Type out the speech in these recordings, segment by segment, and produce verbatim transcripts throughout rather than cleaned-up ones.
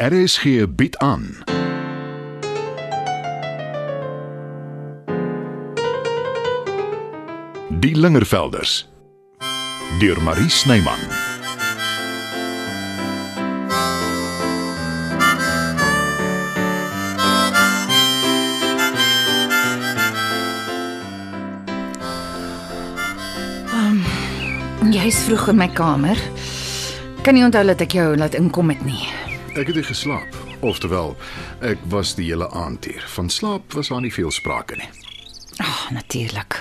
R S G biedt aan. Die Lingerfelders deur Mari Snyman. Um, jy is vroeg in my kamer. Kan nie onthou dat ek jou laat inkom het nie. Ek het hier geslaap, oftewel, ek was die hele aand hier. Van slaap was daar nie veel sprake nie. Ah, oh, natuurlik.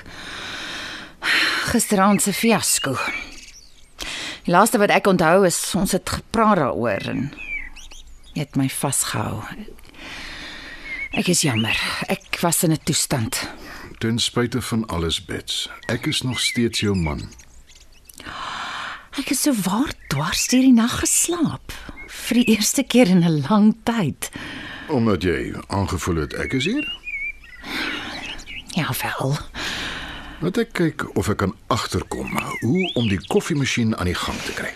Gisterand se fiasco. Die laaste wat ek onthou is, ons het gepraat daaroor en jy het my vasgehou. Ek is jammer, ek was in 'n toestand. Ten spyte van alles, Bets, ek is nog steeds jou man. Ek is so waar dwars deur die nag geslaap. Vir die eerste keer in 'n lang tyd. Omdat jy aangevoel het ek is hier? Ja, wel. Laat ek kyk of ek kan agterkom hoe om die koffiemasjien aan die gang te kry.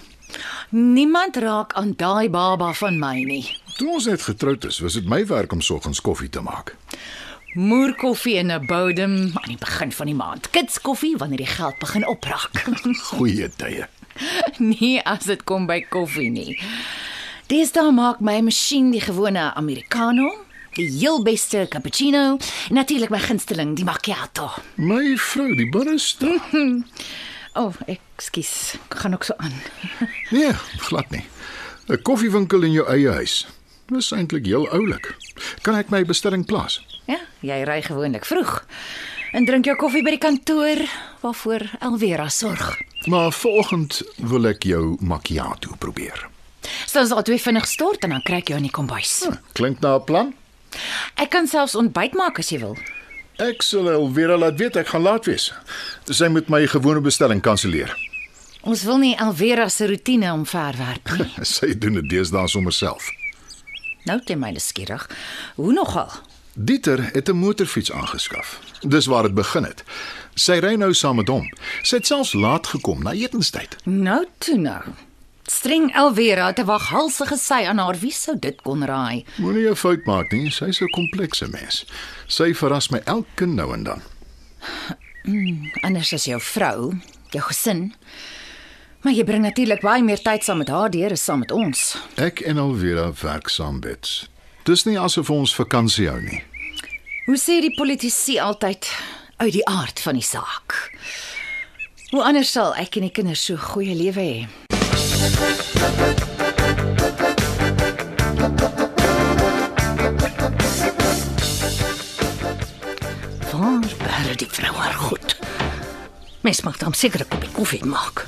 Niemand raak aan daai baba van my nie. Toe ons net getroud is, was dit my werk om 's oggends koffie te maak. Moerkoffie in 'n bodem aan die begin van die maand. Kitskoffie wanneer die geld begin opraak. Goeie tye. Nee, as dit kom by koffie nie. Deesdae maak my masjien die gewone Americano, die heel beste cappuccino en natuurlik my gunsteling, die macchiato. My vrou, die barista. Oh, ekskuus, ek gaan ook so aan. Nee, glad nie. 'n Koffiewinkel in jou eie huis. Dis eintlik heel oulik. Kan ek my bestelling plaas? Ja, jy ry gewoonlik vroeg. En drink jou koffie by die kantoor waarvoor Elvera sorg. Maar vanoggend wil ek jou macchiato probeer. Stel ons al twee vinnig stort en dan kry ek jou in die kombuis. Ah, klink na 'n plan. Ek kan selfs ontbyt maak as jy wil. Ek sal Elvera laat weet ek gaan laat wees. Sy moet my gewone bestelling kanselleer. Ons wil nie Elvera se routine omverwerp nie. Sy doen dit deesdae sommer self. Nou ten my nuuskierig. Hoe nogal? Dieter het 'n motorfiets aangeskaf. Dis waar dit begin het. Sy ry nou saam met hom. Sy het selfs laat gekom na etenstyd. Nou toe nou. Streng Elvera het 'n waghalsige sy aan haar, wie sou dit kon raai? Moenie 'n fout maak nie, sy's 'n komplekse mens. Sy verras my elke nou en dan. Mm, anders as jou vrou, jou gesin. Maar jy bring natuurlik baie meer tyd saam met haar deur as saam met ons. Ek en Elvera werk saam, Bets. Dis nie asof ons vakansie hou nie. Hoe sê die politici altyd, uit die aard van die saak? Hoe anders sal ek en die kinders so 'n goeie lewe hê? Waar beheer die vrou haar goed? Mens mag dan seker 'n koppie koffie maak.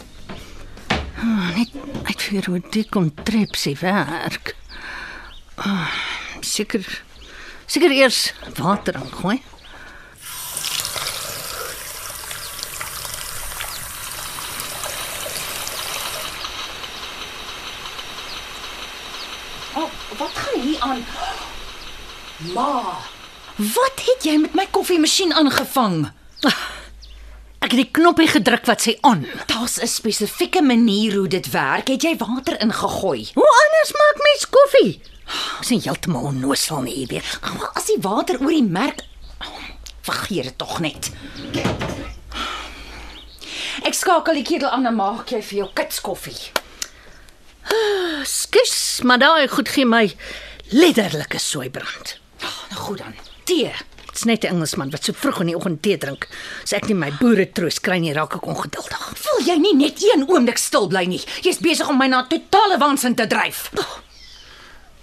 Oh, net uitvoer hoe die kontrepsie werk. Oh, seker, seker eers water aangooi. Aan. Ma, wat het jy met my koffiemasjien aangevang? Ek het die knoppie gedruk wat sê aan. Daar's 'n spesifieke manier hoe dit werk. Het jy water ingegooi? Hoe anders maak mens koffie? Ons is heeltemal onnoosel nie, jy weet. Maar as die water oor die merk, vergeet dit tog net. Ek skakel die ketel aan en maak jy vir jou kitskoffie. Skus, maar daai goed gee my letterlike soeibrand. Oh, nou goed dan. Tee. Dit's net 'n Engelsman wat so vroeg in die oggend tee drink. As ek nie my boere troos kry nie, raak ek ongeduldig. Wil jy nie net een oomblik stil bly nie? Jy's besig om my na totale waansin te dryf. Oh.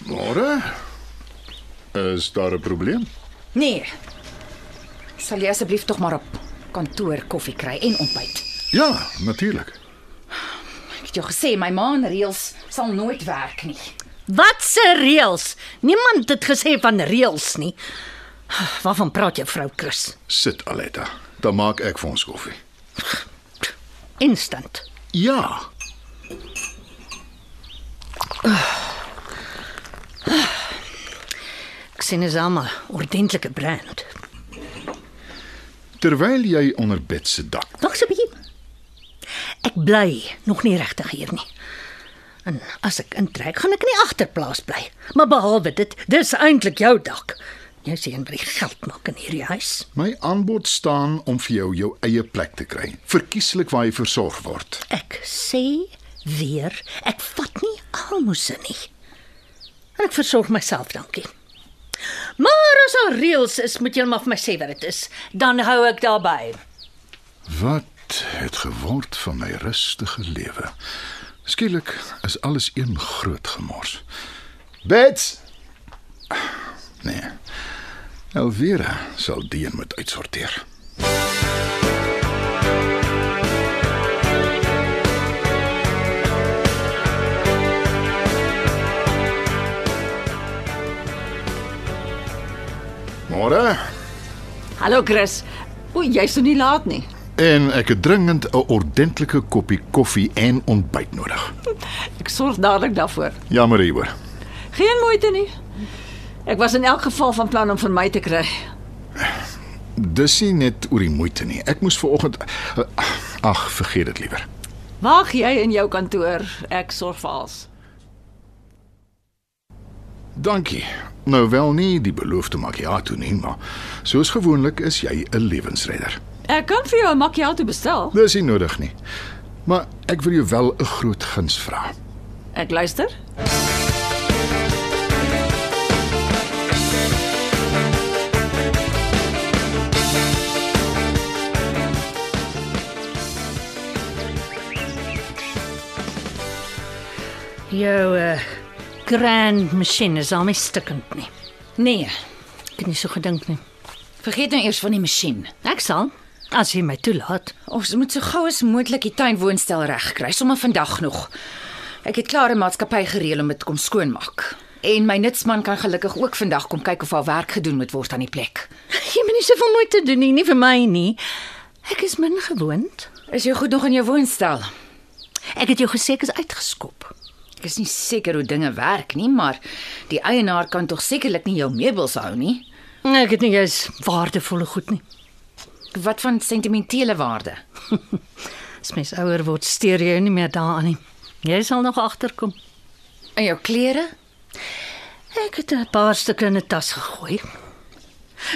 Môre? Is daar 'n probleem? Nee. Sal jy asseblief tog maar op kantoor koffie kry en ontbyt? Ja, natuurlik. Ek het jou gesê my ma en reëls sal nooit werk nie. Wat se reëls? Niemand het gesê van reëls nie. Waarvan praat jy, vrou Chris? Sit, Aletta. Dan maak ek vir ons koffie. Instant. Ja. Ek sien is almal ordentlike brand. Terwyl jy onder bed se dak. Wag so 'n bietjie. Ek bly nog nie regtig hier nie. En as ek intrek, gaan ek in die agterplaas bly. Maar behalwe dit, dis eintlik jou dak. Jy sien wat jy geld maak in hierdie huis. My aanbod staan om vir jou jou eie plek te kry. Verkieslik waar jy versorg word. Ek sê weer, ek vat nie almoes nie. En ek versorg myself, dankie. Maar as al reels is, moet jy maar vir my sê wat dit is. Dan hou ek daarby. Wat het geword van my rustige lewe? Skielik is alles een groot gemors. Bets! Nee, Elvera sal die een moet uitsorteer. Môre. Hallo Chris. O, jy is nog nie laat nie. En ek het dringend 'n ordentlike koppie koffie en ontbyt nodig. Ek sorg dadelik daarvoor. Jammer hieroor. Geen moeite nie. Ek was in elk geval van plan om vir my te kry. Dis nie net oor die moeite nie. Ek moes vanoggend... Ag, vergeet dit liewer. Wag jy in jou kantoor. Ek sorg vir alles. Dankie. Nou wel nie die beloofde macchiato nie, maar soos gewoonlik is jy 'n lewensredder. Ek kan vir jou 'n macchiato bestel. Dis nie nodig nie. Maar ek wil jou wel 'n groot guns vra. Ek luister. Jou uh, grand machine is al my stikkend nie. Nee, ek het nie so gedink nie. Vergeet nou eers van die machine. Ek sal, as jy my toelaat. Ons moet so gauw as moontlik die tuinwoonstel regkry, sommer vandag nog. Ek het klare maatskappy gereël om dit kom skoonmaak. En my nutsman kan gelukkig ook vandag kom kyk of al werk gedoen moet word aan die plek. Jy moet nie soveel moeite doen nie, nie vir my nie. Ek is min gewoond. Is jou goed nog in jou woonstel? Ek het jou gesê ek is uitgeskop. Ek is nie seker hoe dinge werk nie, maar die eienaar kan toch sekerlik nie jou meubels hou nie. Ek het nie eens waardevolle goed nie. Wat van sentimentele waarde? As mens ouer word, steer jy nie meer daaraan nie. Jy sal nog agterkom. En jou klere? Ek het 'n paar stukke in 'n tas gegooi.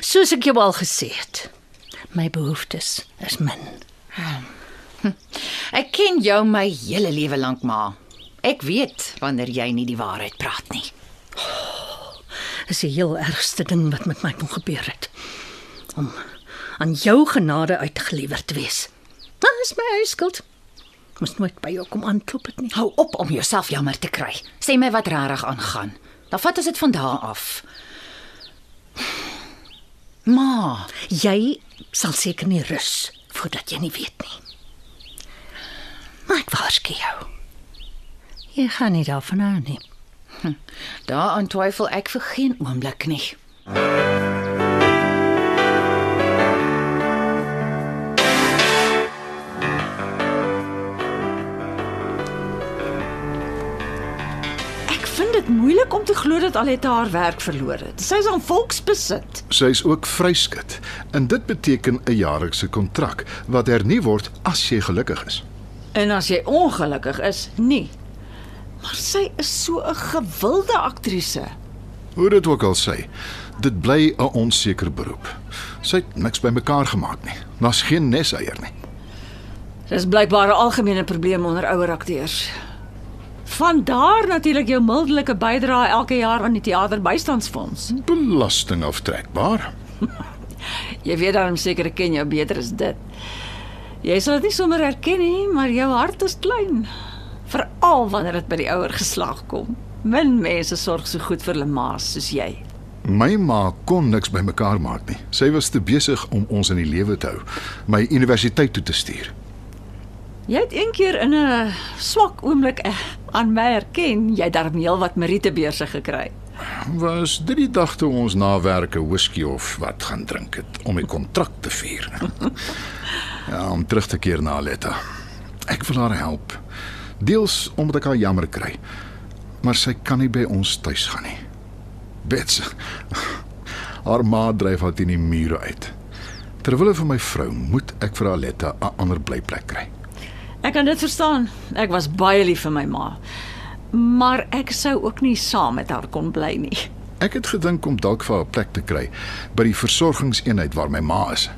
Soos ek jou al gesê het, my behoeftes is min. Ek ken jou my hele lewe lank, ma. Ek weet wanneer jy nie die waarheid praat nie. Oh, dis die heel ergste ding wat met my kon gebeur het. Om aan jou genade uitgeliewer te wees. Dit is my eie skuld. Ek moes nooit by jou kom aanklop het nie. Hou op om jouself jammer te kry. Sê my wat rarig aangaan. Dan vat ons dit van daar af. Ma, jy sal seker nie rus voordat jy nie weet nie. Maar ek waarsku jou. Jy gaan nie daarvan hou nie. Hm, daaraan twyfel ek vir geen oomblik nie. Ek vind dit moeilik om te glo dat Aletta haar werk verloor het. Sy is aan volksbesit. Sy is ook vryskut. En dit beteken 'n jaarlikse kontrak wat hernie word as jy gelukkig is. En as jy ongelukkig is, nie. Maar sy is so 'n gewilde aktrise. Hoe dit ook al sê, dit bly 'n onseker beroep. Sy het niks bymekaar gemaak nie. Daar's geen neseier nie. Dit is blykbaar 'n algemene probleem onder ouer akteurs. Vandaar natuurlik jou mildelike bydrae elke jaar aan die teaterbijstandsfonds. Belasting aftrekbaar. Jy weet daarom seker ek ken jou beter as dit. Jy sal dit nie sommer herken nie, maar jou hart is klein. Veral wanneer dit by die ouer geslag kom. Min mense sorg so goed vir hulle ma's soos jy. My ma kon niks by mekaar maak nie. Sy was te besig om ons in die lewe te hou. My universiteit toe te stuur. Jy het een keer in 'n swak oomblik aan my herken, jy het daarmee heel wat meritebeurse gekry. Was dit die dag toe ons na werk 'n whisky of wat gaan drink het om die kontrak te vier? Ja, om terug te keer na Aletta. Ek wil haar help. Deels omdat ek haar jammer kry. Maar sy kan nie by ons thuis gaan nie. Bets, haar ma dryf haar teen die mure uit. Terwyl vir my vrou moet ek vir Aletta 'n ander blyplek kry. Ek kan dit verstaan. Ek was baie lief vir my ma. maar ek sou ook nie saam met haar kon bly nie. Ek het gedink om dalk vir 'n plek te kry by die versorgingseenheid waar my ma is.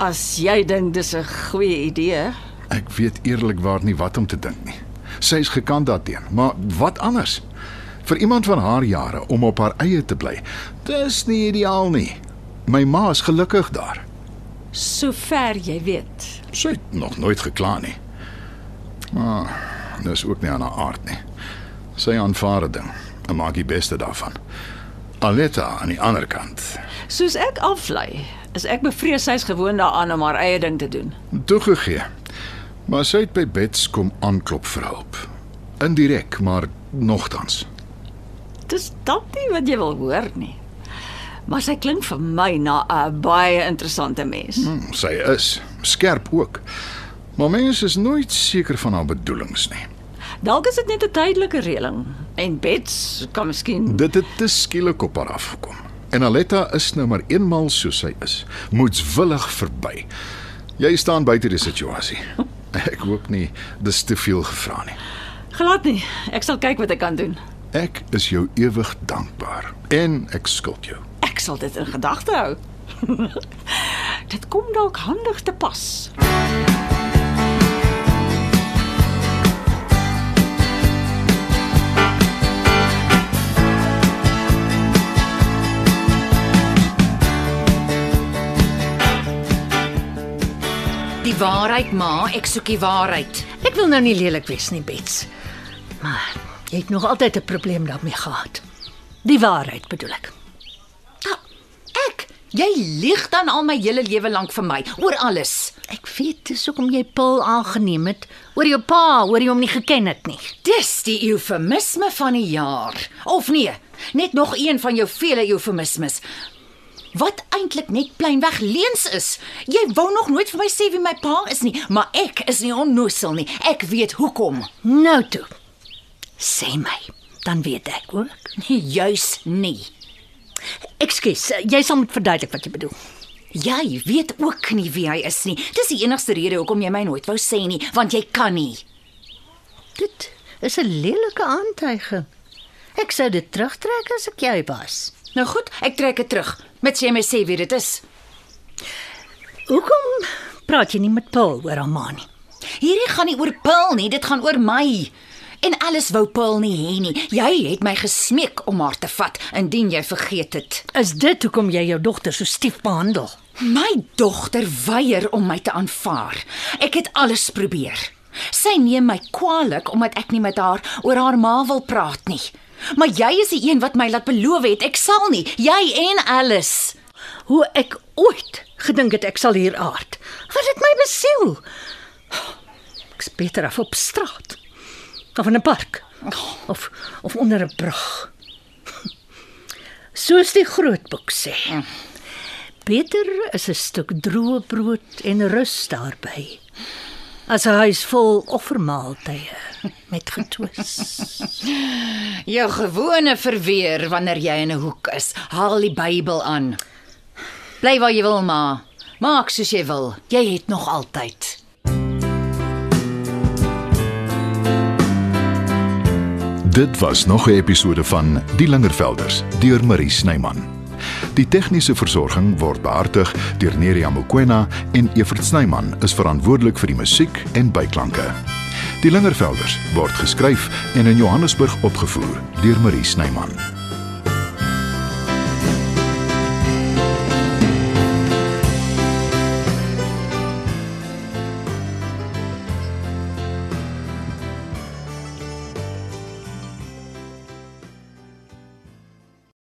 As jy dink dis 'n goeie idee? Ek weet eerlikwaar nie wat om te dink nie. Sy is gekant daarteen, maar wat anders? Vir iemand van haar jare om op haar eie te bly, dis nie ideaal nie. My ma is gelukkig daar. So ver jy weet. Sy het nog nooit gekla nie. Maar dis ook nie aan haar aard nie. Sy aanvaar 'n ding en maak die beste daarvan. Aletta aan die ander kant. Soos ek aflei, is ek bevrees sy is gewoon daaraan om haar eie ding te doen. Toegegee. Maar sy het by Bets kom aanklop vir hulp. Indirek, maar nogtans. Dis dat nie wat jy wil hoor nie. Maar sy klink vir my na 'n baie interessante mens. Hmm, sy is, skerp ook. Maar mens is nooit seker van haar bedoelings nie. Dalk is dit net 'n tydelike reëling en Bets kan miskien... Dit het te skielik op haar afgekom. En Aletta is nou maar eenmaal soos sy is, moedswillig verby. Jy staan buite die situasie. Ek hoop nie, dis te veel gevra nie. Glad nie, ek sal kyk wat ek kan doen. Ek is jou ewig dankbaar en ek skuld jou. Ek sal dit in gedagte hou. Dit kom dalk handig te pas. Die waarheid, ma, ek soek die waarheid. Ek wil nou nie lelik wees nie, Bets. Maar jy het nog altyd 'n probleem daarmee gehad. Die waarheid bedoel ek. Jy lieg dan al my hele lewe lank vir my, oor alles. Ek weet, dis hoekom jy Paul aangeneem het, oor jou pa, oor jy hom nie geken het nie. Dis die eufemisme van die jaar. Of nee, net nog een van jou vele eufemismes. Wat eintlik net pleinweg leens is. Jy wou nog nooit vir my sê wie my pa is nie, maar ek is nie onnoosel nie. Ek weet hoekom. Nou toe, sê my, dan weet ek ook. Nee, juis nie. Ekskuus, jy sal moet verduidelik wat jy bedoel. Jy weet ook nie wie hy is nie. Dis die enigste rede hoekom jy my nooit wou sê nie, want jy kan nie. Dit is 'n lelike aantuiging. Ek sou dit terugtrek as ek jy was. Nou goed, ek trek dit terug, mits jy my sê wie dit is. Hoekom praat jy nie met Paul oor Amani? Hierdie gaan nie oor Paul nie, dit gaan oor my. En alles wou Paul nie hê nie. Jy het my gesmeek om haar te vat, indien jy vergeet het. Is dit hoekom jy jou dogter so stief behandel? My dogter weier om my te aanvaar. Ek het alles probeer. Sy neem my kwaalik omdat ek nie met haar oor haar ma wil praat nie. Maar jy is die een wat my laat beloof het, ek sal nie. Jy en alles. Hoe ek ooit gedink het ek sal hier aard. Wat het my besiel? Ek is beter af op straat. Of in 'n park, of, of onder 'n brug. Soos die grootboek sê, beter is 'n stuk droë brood en rus daarby, as 'n huis vol offermaaltye met getwis. Jou gewone verweer wanneer jy in 'n hoek is, haal die Bybel aan. Bly waar jy wil, ma. Maak soos jy wil, jy het nog altyd. Dit was nog een episode van Die Lingerfelders deur Mari Snyman. Die tegniese versorging word behartig deur Nerea Mokwena en Evert Snyman is verantwoordelik vir die musiek en byklanke. Die Lingerfelders word geskryf en in Johannesburg opgevoer deur Mari Snyman.